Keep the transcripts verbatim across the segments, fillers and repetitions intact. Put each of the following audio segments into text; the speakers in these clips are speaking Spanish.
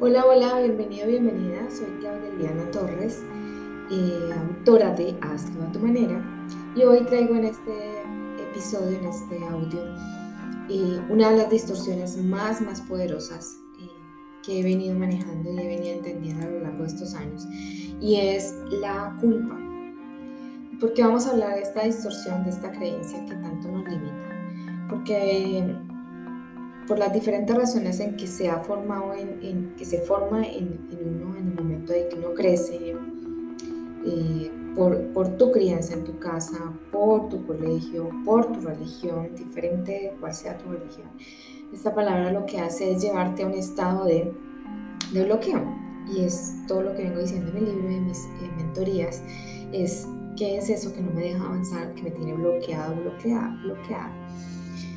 Hola, hola, bienvenido, bienvenida. Soy Claudia Diana Torres, eh, autora de Hazlo a tu manera, y hoy traigo en este episodio, en este audio, eh, una de las distorsiones más, más poderosas eh, que he venido manejando y he venido entendiendo a lo largo de estos años, y es la culpa. Porque vamos a hablar de esta distorsión, de esta creencia que tanto nos limita, porque eh, por las diferentes razones en que se ha formado, en, en que se forma en, en uno en el momento de que uno crece, eh, por, por tu crianza en tu casa, por tu colegio, por tu religión, diferente de cuál sea tu religión. Esta palabra lo que hace es llevarte a un estado de, de bloqueo, y es todo lo que vengo diciendo en el libro y en mis eh, mentorías, es qué es eso que no me deja avanzar, que me tiene bloqueado, bloqueada, bloqueada.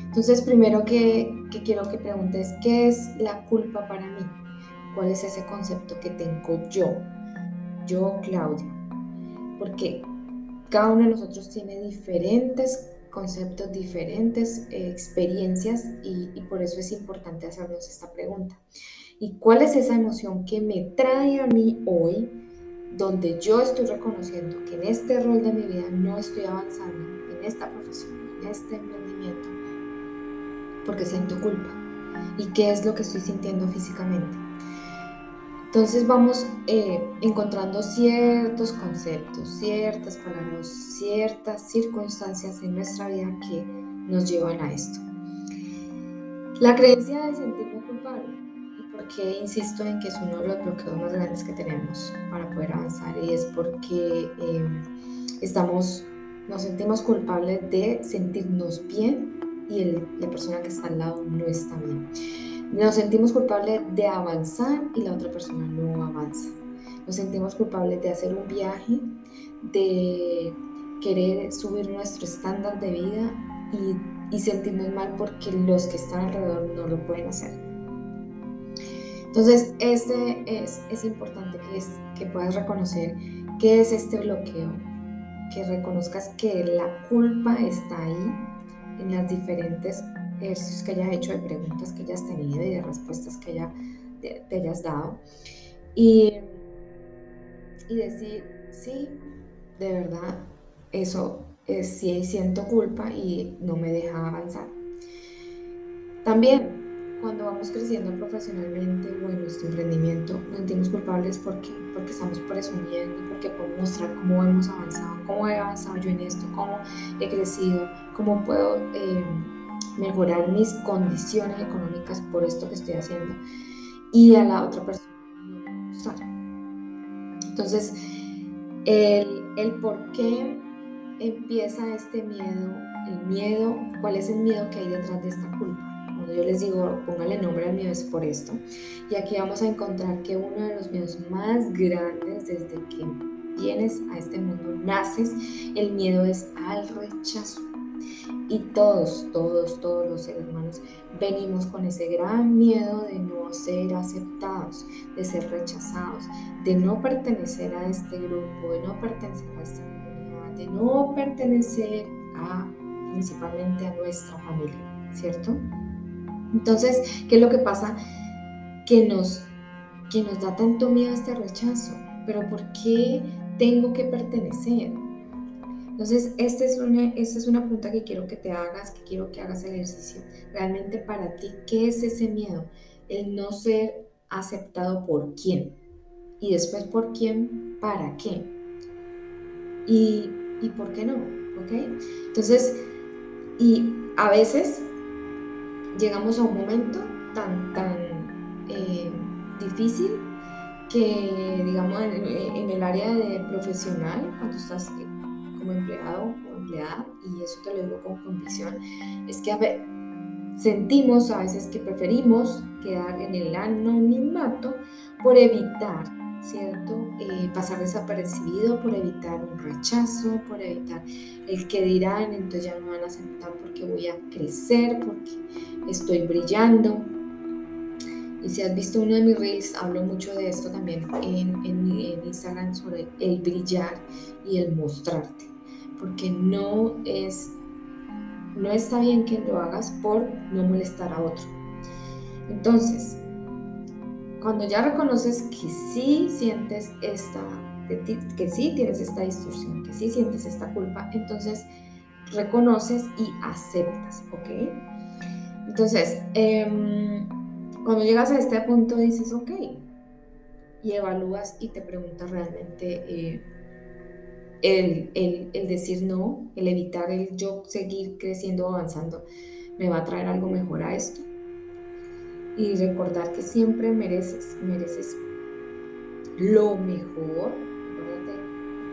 Entonces, primero que, que quiero que preguntes, ¿qué es la culpa para mí? ¿Cuál es ese concepto que tengo yo? Yo, Claudia. Porque cada uno de nosotros tiene diferentes conceptos, diferentes eh, experiencias, y, y por eso es importante hacernos esta pregunta. ¿Y cuál es esa emoción que me trae a mí hoy, donde yo estoy reconociendo que en este rol de mi vida no estoy avanzando, en esta profesión, en este emprendimiento? Porque siento culpa. ¿Y qué es lo que estoy sintiendo físicamente? Entonces vamos eh, encontrando ciertos conceptos, ciertas palabras, ciertas circunstancias en nuestra vida que nos llevan a esto. La creencia de sentirme culpable, porque insisto en que es uno de los bloqueos más grandes que tenemos para poder avanzar, y es porque eh, estamos, nos sentimos culpables de sentirnos bien y el, la persona que está al lado no está bien. Nos sentimos culpables de avanzar y la otra persona no avanza. Nos sentimos culpables de hacer un viaje, de querer subir nuestro estándar de vida y, y sentirnos mal porque los que están alrededor no lo pueden hacer. Entonces, este es, es importante que, es, que puedas reconocer qué es este bloqueo, que reconozcas que la culpa está ahí, en los diferentes ejercicios que hayas hecho, de preguntas que hayas tenido y de respuestas que haya, de, te hayas dado, y, y decir, sí, de verdad, eso es, sí siento culpa y no me deja avanzar. También, cuando vamos creciendo profesionalmente o en nuestro emprendimiento, nos sentimos culpables porque, porque estamos presumiendo, porque podemos mostrar cómo hemos avanzado, cómo he avanzado yo en esto, cómo he crecido, cómo puedo eh, mejorar mis condiciones económicas por esto que estoy haciendo, y a la otra persona no va a gustar. Entonces, el, el por qué empieza este miedo, el miedo, ¿cuál es el miedo que hay detrás de esta culpa? Cuando yo les digo, póngale nombre al miedo, es por esto. Y aquí vamos a encontrar que uno de los miedos más grandes desde que vienes a este mundo, naces, el miedo es al rechazo. Y todos, todos, todos los seres humanos venimos con ese gran miedo de no ser aceptados, de ser rechazados, de no pertenecer a este grupo, de no pertenecer a esta comunidad, de no pertenecer a, principalmente a nuestra familia, ¿cierto? Entonces, ¿qué es lo que pasa? Que nos, que nos da tanto miedo este rechazo. ¿Pero por qué tengo que pertenecer? Entonces, esta es una, esta es una pregunta que quiero que te hagas, que quiero que hagas el ejercicio. Realmente para ti, ¿qué es ese miedo? El no ser aceptado por quién. Y después, ¿por quién? ¿Para qué? Y, y ¿por qué no? ¿Okay? Entonces, y a veces llegamos a un momento tan, tan eh, difícil que, digamos, en, en el área de profesional, cuando estás como empleado o empleada, y eso te lo digo con convicción, es que a ver, sentimos a veces que preferimos quedar en el anonimato por evitar, ¿cierto? Eh, pasar desapercibido, por evitar un rechazo, por evitar el que dirán, entonces ya no van a aceptar porque voy a crecer, porque estoy brillando. Y si has visto uno de mis reels, hablo mucho de esto también en, en, en Instagram, sobre el brillar y el mostrarte, porque no es, no está bien que lo hagas por no molestar a otro. Entonces, Cuando ya reconoces que sí sientes esta, que sí tienes esta distorsión, que sí sientes esta culpa, entonces reconoces y aceptas, ¿ok? Entonces, eh, cuando llegas a este punto dices, ok, y evalúas y te preguntas realmente eh, el, el, el decir no, el evitar el yo seguir creciendo o avanzando, ¿me va a traer algo mejor a esto? Y recordar que siempre mereces, mereces lo mejor,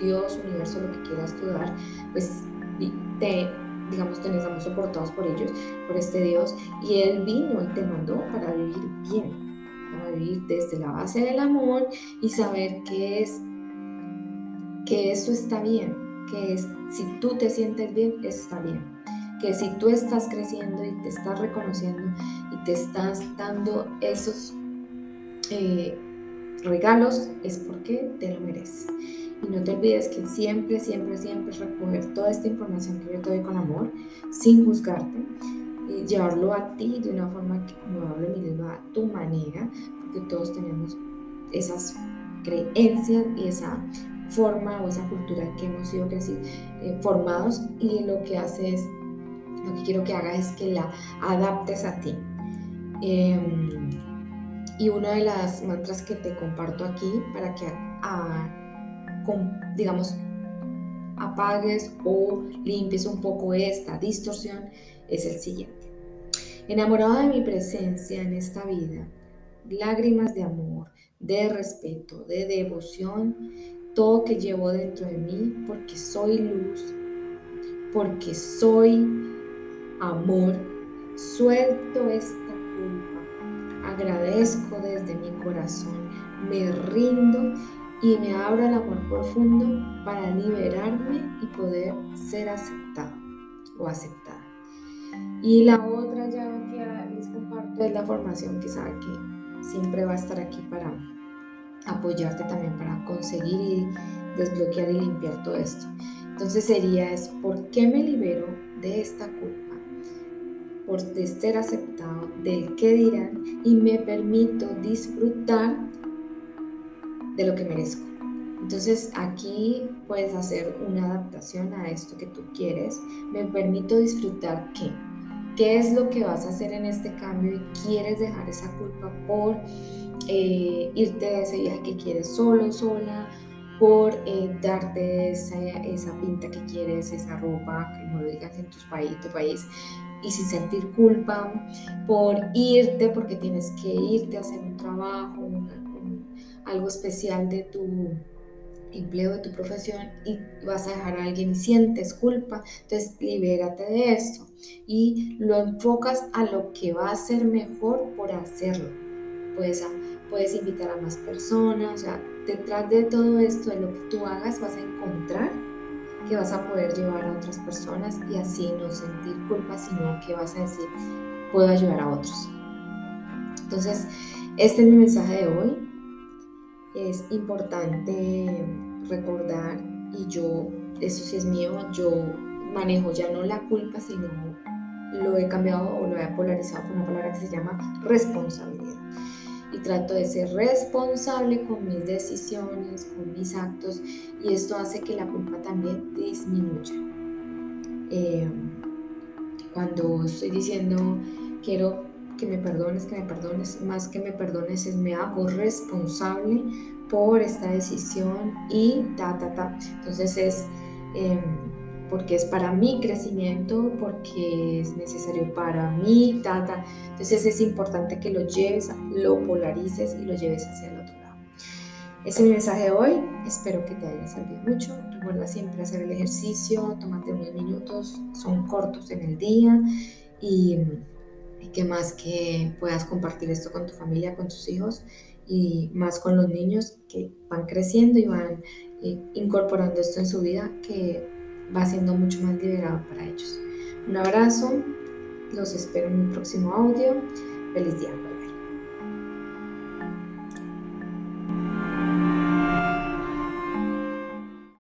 Dios, universo, lo que quieras tú dar, pues te, digamos, te estamos soportados por ellos, por este Dios, y Él vino y te mandó para vivir bien, para vivir desde la base del amor y saber que es, que eso está bien, que es, si tú te sientes bien, está bien. Que si tú estás creciendo y te estás reconociendo y te estás dando esos eh, regalos, es porque te lo mereces. Y no te olvides que siempre, siempre, siempre recoger toda esta información que yo te doy con amor, sin juzgarte, y llevarlo a ti de una forma que, como hablo en mi libro, a tu manera, porque todos tenemos esas creencias y esa forma o esa cultura que hemos sido crecidos, eh, formados, y lo que hace es, lo que quiero que hagas es que la adaptes a ti. Eh, y una de las mantras que te comparto aquí para que, a, con, digamos, apagues o limpies un poco esta distorsión es el siguiente. Enamorado de mi presencia en esta vida, lágrimas de amor, de respeto, de devoción, todo que llevo dentro de mí, porque soy luz, porque soy amor, suelto esta culpa, agradezco desde mi corazón, me rindo y me abro al amor profundo para liberarme y poder ser aceptado o aceptada. Y la otra llave que les comparto es la formación que sabe que siempre va a estar aquí para apoyarte también para conseguir y desbloquear y limpiar todo esto. Entonces sería es, ¿por qué me libero de esta culpa? De ser aceptado, del qué dirán, y me permito disfrutar de lo que merezco. Entonces aquí puedes hacer una adaptación a esto que tú quieres. Me permito disfrutar qué. ¿Qué es lo que vas a hacer en este cambio y quieres dejar esa culpa por eh, irte de ese viaje que quieres solo, sola, por eh, darte esa, esa pinta que quieres, esa ropa, que no lo digas en tu país, tu país, y sin sentir culpa por irte, porque tienes que irte a hacer un trabajo, un, un, algo especial de tu empleo, de tu profesión, y vas a dejar a alguien y sientes culpa. Entonces libérate de esto y lo enfocas a lo que va a ser mejor por hacerlo. Puedes, puedes invitar a más personas, o sea, detrás de todo esto, de lo que tú hagas, vas a encontrar que vas a poder llevar a otras personas y así no sentir culpa, sino que vas a decir, puedo ayudar a otros. Entonces, este es mi mensaje de hoy. Es importante recordar, y yo, eso sí es mío, yo manejo ya no la culpa, sino lo he cambiado o lo he polarizado por una palabra que se llama responsabilidad. Y trato de ser responsable con mis decisiones, con mis actos, y esto hace que la culpa también disminuya. Eh, cuando estoy diciendo quiero que me perdones, que me perdones, más que me perdones es me hago responsable por esta decisión y ta, ta, ta. Entonces es eh, porque es para mi crecimiento, porque es necesario para mí, ta, ta. Entonces es importante que lo lleves, lo polarices y lo lleves hacia el otro lado. Ese es mi mensaje de hoy, espero que te haya servido mucho. Recuerda siempre hacer el ejercicio, tómate unos minutos, son cortos en el día, y, y que más que puedas compartir esto con tu familia, con tus hijos, y más con los niños que van creciendo y van eh, incorporando esto en su vida, que va siendo mucho más liberado para ellos. Un abrazo, los espero en mi próximo audio. Feliz día.